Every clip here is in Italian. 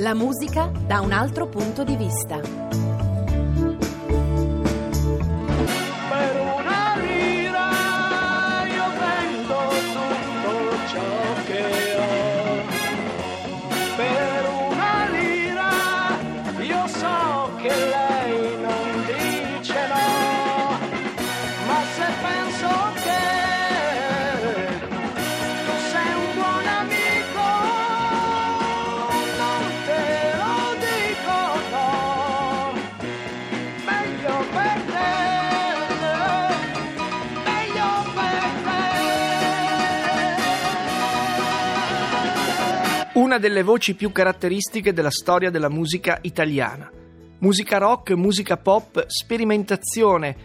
La musica da un altro punto di vista. Una delle voci più caratteristiche della storia della musica italiana. Musica rock, musica pop, sperimentazione,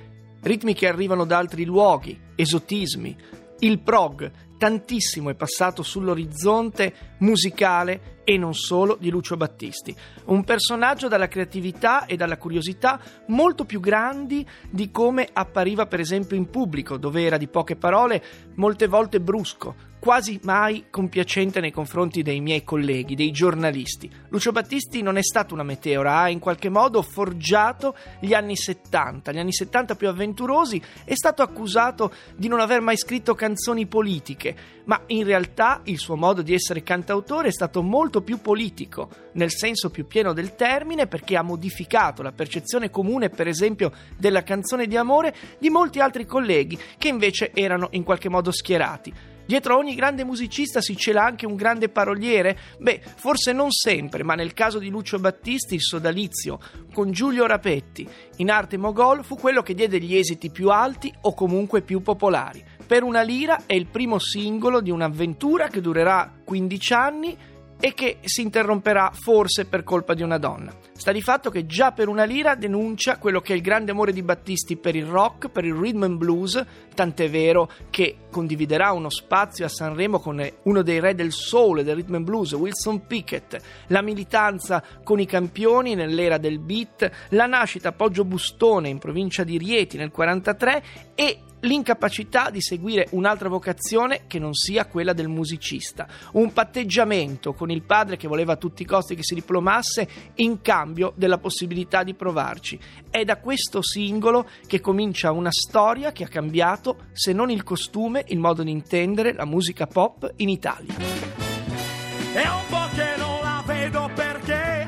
ritmi che arrivano da altri luoghi, esotismi. Il prog, tantissimo è passato sull'orizzonte musicale e non solo di Lucio Battisti. Un personaggio dalla creatività e dalla curiosità molto più grandi di come appariva per esempio in pubblico, dove era di poche parole, molte volte brusco, quasi mai compiacente nei confronti dei miei colleghi, dei giornalisti. Lucio Battisti non è stato una meteora, ha in qualche modo forgiato gli anni 70 più avventurosi, è stato accusato di non aver mai scritto canzoni politiche, ma in realtà il suo modo di essere cantautore è stato molto più politico, nel senso più pieno del termine, perché ha modificato la percezione comune, per esempio, della canzone di amore di molti altri colleghi che invece erano in qualche modo schierati. Dietro ogni grande musicista si cela anche un grande paroliere? Beh, forse non sempre, ma nel caso di Lucio Battisti il sodalizio con Giulio Rapetti, in arte Mogol, fu quello che diede gli esiti più alti o comunque più popolari. Per una lira è il primo singolo di un'avventura che durerà 15 anni e che si interromperà forse per colpa di una donna. Sta di fatto che già Per una lira denuncia quello che è il grande amore di Battisti per il rock, per il rhythm and blues, tant'è vero che condividerà uno spazio a Sanremo con uno dei re del soul e del rhythm and blues, Wilson Pickett, la militanza con i campioni nell'era del beat, la nascita a Poggio Bustone in provincia di Rieti nel 1943 e l'incapacità di seguire un'altra vocazione che non sia quella del musicista. Un patteggiamento con il padre che voleva a tutti i costi che si diplomasse in cambio della possibilità di provarci. È da questo singolo che comincia una storia che ha cambiato, se non il costume, il modo di intendere la musica pop in Italia. È un po' che non la vedo perché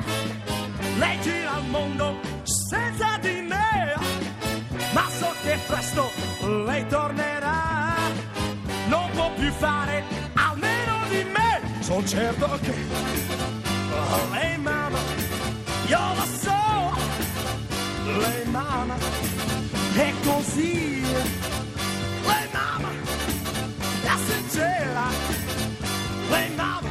lei gira al mondo senza di me, ma so che presto lei tornerà, non può più fare almeno di me. Sono certo che lei mamma, io lo so, lei mamma, è così. Lei mamma, è sincera, lei mamma,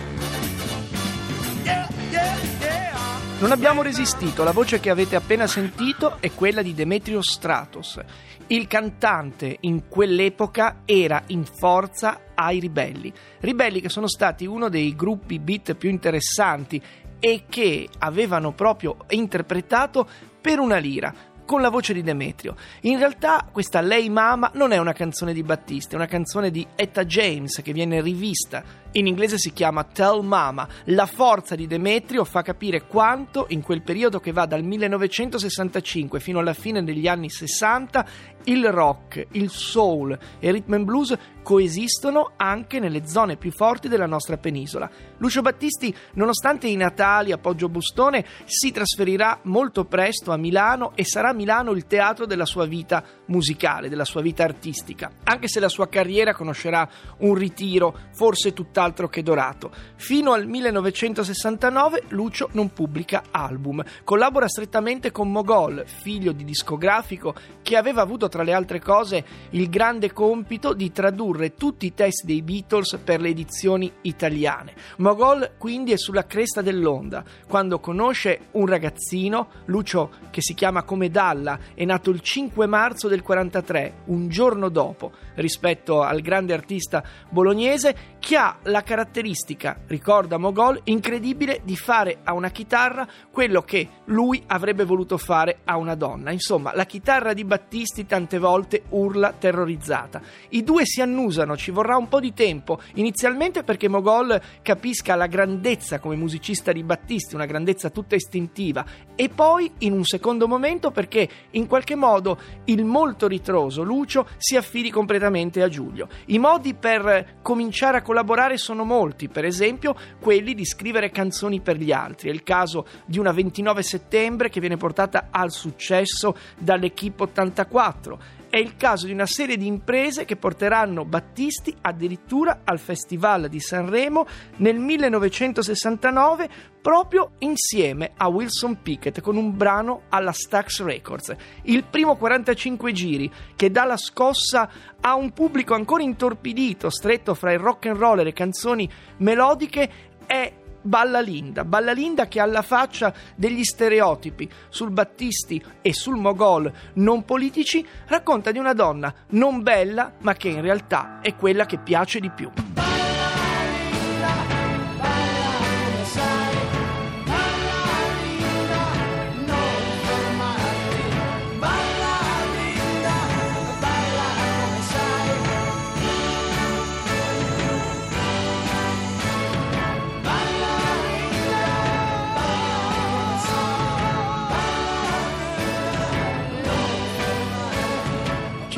yeah, yeah, yeah. Non abbiamo resistito, la voce che avete appena sentito è quella di Demetrio Stratos. Il cantante in quell'epoca era in forza ai Ribelli. Ribelli che sono stati uno dei gruppi beat più interessanti e che avevano proprio interpretato Per una lira con la voce di Demetrio. In realtà questa Lei Mama non è una canzone di Battisti, è una canzone di Etta James che viene rivista. In inglese si chiama Tell Mama. La forza di Demetrio fa capire quanto in quel periodo che va dal 1965 fino alla fine degli anni 60 il rock, il soul e il rhythm and blues coesistono anche nelle zone più forti della nostra penisola. Lucio Battisti, nonostante i natali a Poggio Bustone, si trasferirà molto presto a Milano e sarà Milano il teatro della sua vita musicale, della sua vita artistica, anche se la sua carriera conoscerà un ritiro, forse tutt'altro che dorato. Fino al 1969 Lucio non pubblica album, collabora strettamente con Mogol, figlio di discografico che aveva avuto tra le altre cose il grande compito di tradurre tutti i testi dei Beatles per le edizioni italiane. Mogol quindi è sulla cresta dell'onda quando conosce un ragazzino, Lucio, che si chiama come Dalla, è nato il 5 marzo del 1943, un giorno dopo rispetto al grande artista bolognese, che ha la la caratteristica, ricorda Mogol, incredibile di fare a una chitarra quello che lui avrebbe voluto fare a una donna. Insomma, la chitarra di Battisti tante volte urla terrorizzata. I due si annusano, ci vorrà un po' di tempo, inizialmente perché Mogol capisca la grandezza come musicista di Battisti, una grandezza tutta istintiva, e poi in un secondo momento perché in qualche modo il molto ritroso Lucio si affidi completamente a Giulio. I modi per cominciare a collaborare sono molti, per esempio quelli di scrivere canzoni per gli altri. È il caso di una 29 settembre che viene portata al successo dall'Equipe 84. È il caso di una serie di imprese che porteranno Battisti addirittura al Festival di Sanremo nel 1969, proprio insieme a Wilson Pickett, con un brano alla Stax Records. Il primo 45 giri che dà la scossa a un pubblico ancora intorpidito, stretto fra il rock and roll e le canzoni melodiche, è Ballalinda, che alla faccia degli stereotipi sul Battisti e sul Mogol non politici, racconta di una donna non bella, ma che in realtà è quella che piace di più.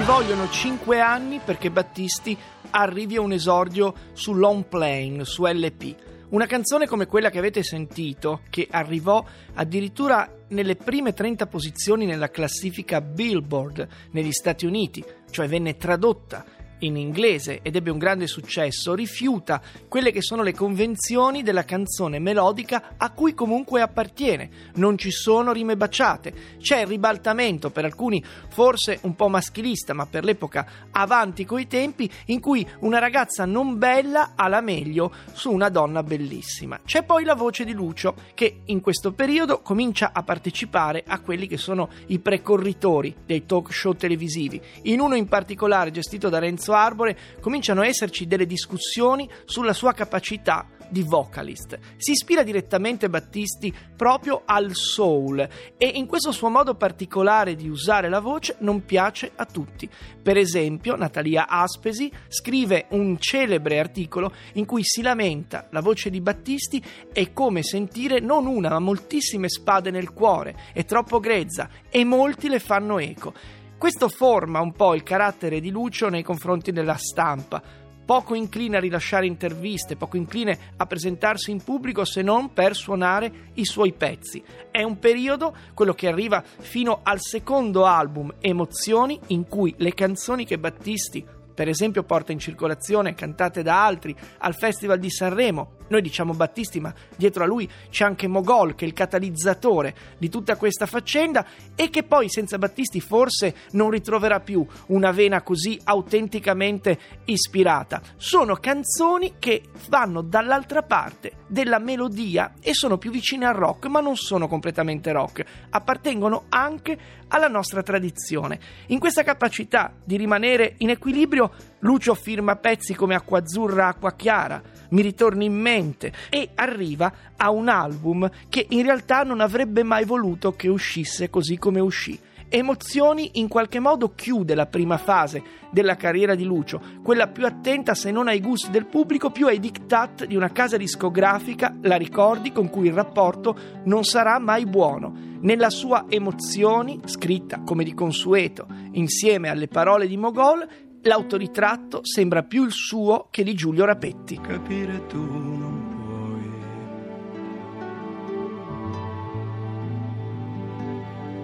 Vogliono 5 anni perché Battisti arrivi a un esordio su Long Plane, su LP. Una canzone come quella che avete sentito, che arrivò addirittura nelle prime 30 posizioni nella classifica Billboard negli Stati Uniti, cioè venne tradotta in inglese ed ebbe un grande successo, rifiuta quelle che sono le convenzioni della canzone melodica a cui comunque appartiene. Non ci sono rime baciate, c'è il ribaltamento, per alcuni forse un po' maschilista, ma per l'epoca avanti coi tempi, in cui una ragazza non bella ha la meglio su una donna bellissima. C'è poi la voce di Lucio, che in questo periodo comincia a partecipare a quelli che sono i precorritori dei talk show televisivi. In uno in particolare, gestito da Renzo Arbore, cominciano a esserci delle discussioni sulla sua capacità di vocalist. Si ispira direttamente Battisti proprio al soul e in questo suo modo particolare di usare la voce non piace a tutti. Per esempio, Natalia Aspesi scrive un celebre articolo in cui si lamenta: la voce di Battisti è come sentire non una ma moltissime spade nel cuore, è troppo grezza e molti le fanno eco. Questo forma un po' il carattere di Lucio nei confronti della stampa, poco incline a rilasciare interviste, poco incline a presentarsi in pubblico se non per suonare i suoi pezzi. È un periodo, quello che arriva fino al secondo album, Emozioni, in cui le canzoni che Battisti, per esempio, porta in circolazione, cantate da altri, al Festival di Sanremo. Noi diciamo Battisti, ma dietro a lui c'è anche Mogol, che è il catalizzatore di tutta questa faccenda e che poi senza Battisti forse non ritroverà più una vena così autenticamente ispirata. Sono canzoni che vanno dall'altra parte della melodia e sono più vicine al rock, ma non sono completamente rock, appartengono anche alla nostra tradizione. In questa capacità di rimanere in equilibrio Lucio firma pezzi come Acqua Azzurra, Acqua Chiara, Mi Ritorni in Mente, e arriva a un album che in realtà non avrebbe mai voluto che uscisse così come uscì. Emozioni in qualche modo chiude la prima fase della carriera di Lucio, quella più attenta se non ai gusti del pubblico, più ai diktat di una casa discografica, la Ricordi, con cui il rapporto non sarà mai buono. Nella sua Emozioni, scritta come di consueto insieme alle parole di Mogol, l'autoritratto sembra più il suo che di Giulio Rapetti. Capire tu non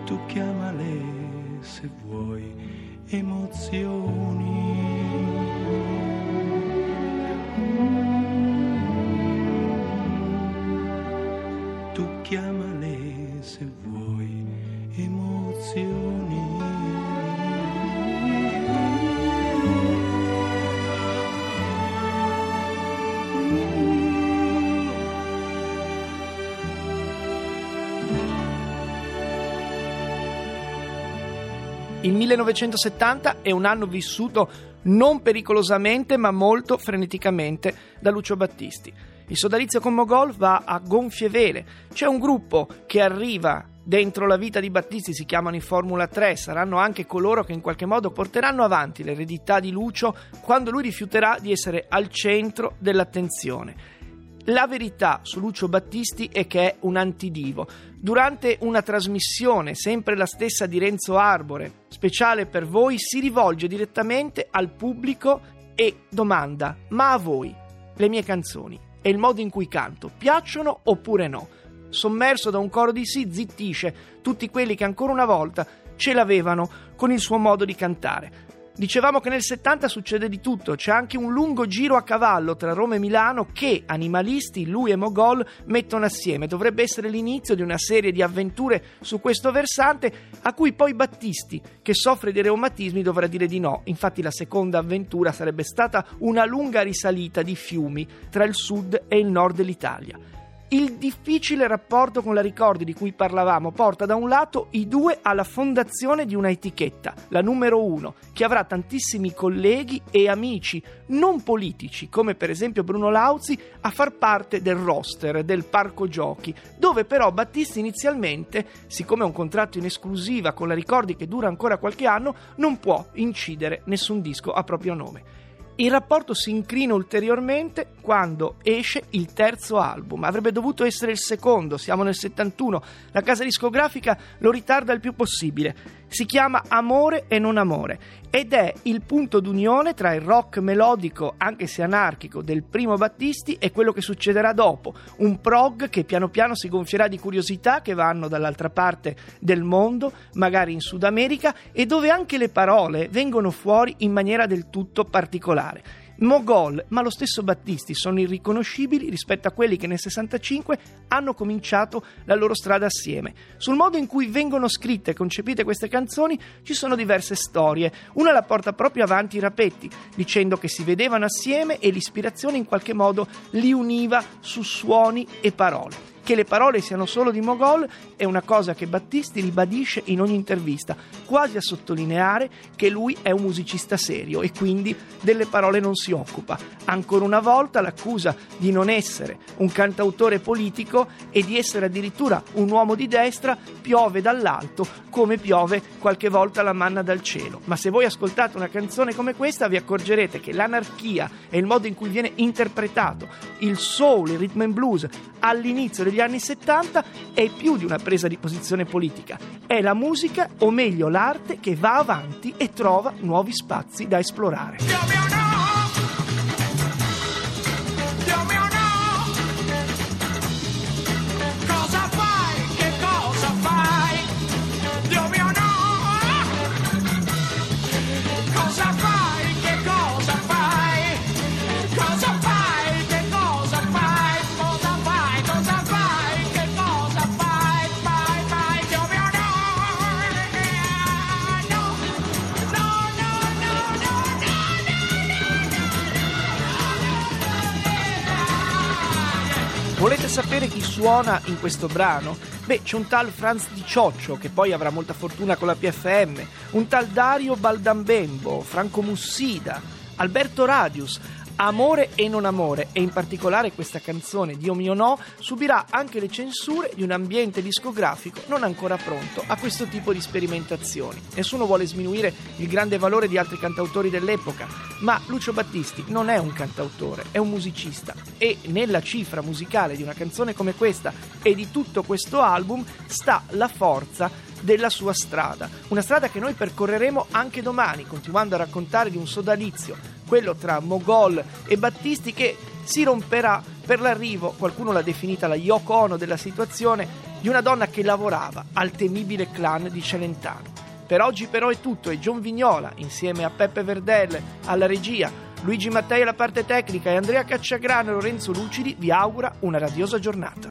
puoi, tu chiamale se vuoi, emozioni. Tu chiamale se vuoi, emozioni. Il 1970 è un anno vissuto non pericolosamente ma molto freneticamente da Lucio Battisti. Il sodalizio con Mogol va a gonfie vele, c'è un gruppo che arriva dentro la vita di Battisti, si chiamano i Formula 3, saranno anche coloro che in qualche modo porteranno avanti l'eredità di Lucio quando lui rifiuterà di essere al centro dell'attenzione. La verità su Lucio Battisti è che è un antidivo. Durante una trasmissione, sempre la stessa di Renzo Arbore, speciale per voi, si rivolge direttamente al pubblico e domanda: ma a voi le mie canzoni e il modo in cui canto piacciono oppure no? Sommerso da un coro di sì, zittisce tutti quelli che ancora una volta ce l'avevano con il suo modo di cantare. Dicevamo che nel 70 succede di tutto, c'è anche un lungo giro a cavallo tra Roma e Milano che Animalisti, lui e Mogol mettono assieme. Dovrebbe essere l'inizio di una serie di avventure su questo versante, a cui poi Battisti, che soffre di reumatismi, dovrà dire di no. Infatti la seconda avventura sarebbe stata una lunga risalita di fiumi tra il sud e il nord dell'Italia. Il difficile rapporto con la Ricordi di cui parlavamo porta da un lato i due alla fondazione di una etichetta, la numero 1, che avrà tantissimi colleghi e amici non politici, come per esempio Bruno Lauzi, a far parte del roster del parco giochi, dove però Battisti inizialmente, siccome ha un contratto in esclusiva con la Ricordi che dura ancora qualche anno, non può incidere nessun disco a proprio nome. Il rapporto si incrina ulteriormente quando esce il terzo album, avrebbe dovuto essere il secondo, siamo nel 71, la casa discografica lo ritarda il più possibile, si chiama Amore e non amore ed è il punto d'unione tra il rock melodico, anche se anarchico, del primo Battisti e quello che succederà dopo, un prog che piano piano si gonfierà di curiosità che vanno dall'altra parte del mondo, magari in Sud America, e dove anche le parole vengono fuori in maniera del tutto particolare. Mogol, ma lo stesso Battisti sono irriconoscibili rispetto a quelli che nel 65 hanno cominciato la loro strada assieme. Sul modo in cui vengono scritte e concepite queste canzoni ci sono diverse storie. Una la porta proprio avanti Rapetti, dicendo che si vedevano assieme e l'ispirazione in qualche modo li univa su suoni e parole. Che le parole siano solo di Mogol è una cosa che Battisti ribadisce in ogni intervista, quasi a sottolineare che lui è un musicista serio e quindi delle parole non si occupa. Ancora una volta l'accusa di non essere un cantautore politico e di essere addirittura un uomo di destra piove dall'alto, come piove qualche volta la manna dal cielo. Ma se voi ascoltate una canzone come questa vi accorgerete che l'anarchia e il modo in cui viene interpretato il soul, il rhythm and blues all'inizio degli anni 70 è più di una presa di posizione politica, è la musica o meglio l'arte che va avanti e trova nuovi spazi da esplorare. Volete sapere chi suona in questo brano? Beh, c'è un tal Franz Di Cioccio, che poi avrà molta fortuna con la PFM, un tal Dario Baldambembo, Franco Mussida, Alberto Radius. Amore e non amore, e in particolare questa canzone, Dio mio no, subirà anche le censure di un ambiente discografico non ancora pronto a questo tipo di sperimentazioni. Nessuno vuole sminuire il grande valore di altri cantautori dell'epoca, ma Lucio Battisti non è un cantautore, è un musicista, e nella cifra musicale di una canzone come questa e di tutto questo album sta la forza della sua strada, una strada che noi percorreremo anche domani, continuando a raccontare di un sodalizio, quello tra Mogol e Battisti, che si romperà per l'arrivo, qualcuno l'ha definita la Yoko Ono della situazione, di una donna che lavorava al temibile clan di Celentano. Per oggi però è tutto, e John Vignola, insieme a Peppe Verdelle alla regia, Luigi Mattei alla parte tecnica e Andrea Cacciagrano e Lorenzo Lucidi, vi augura una radiosa giornata.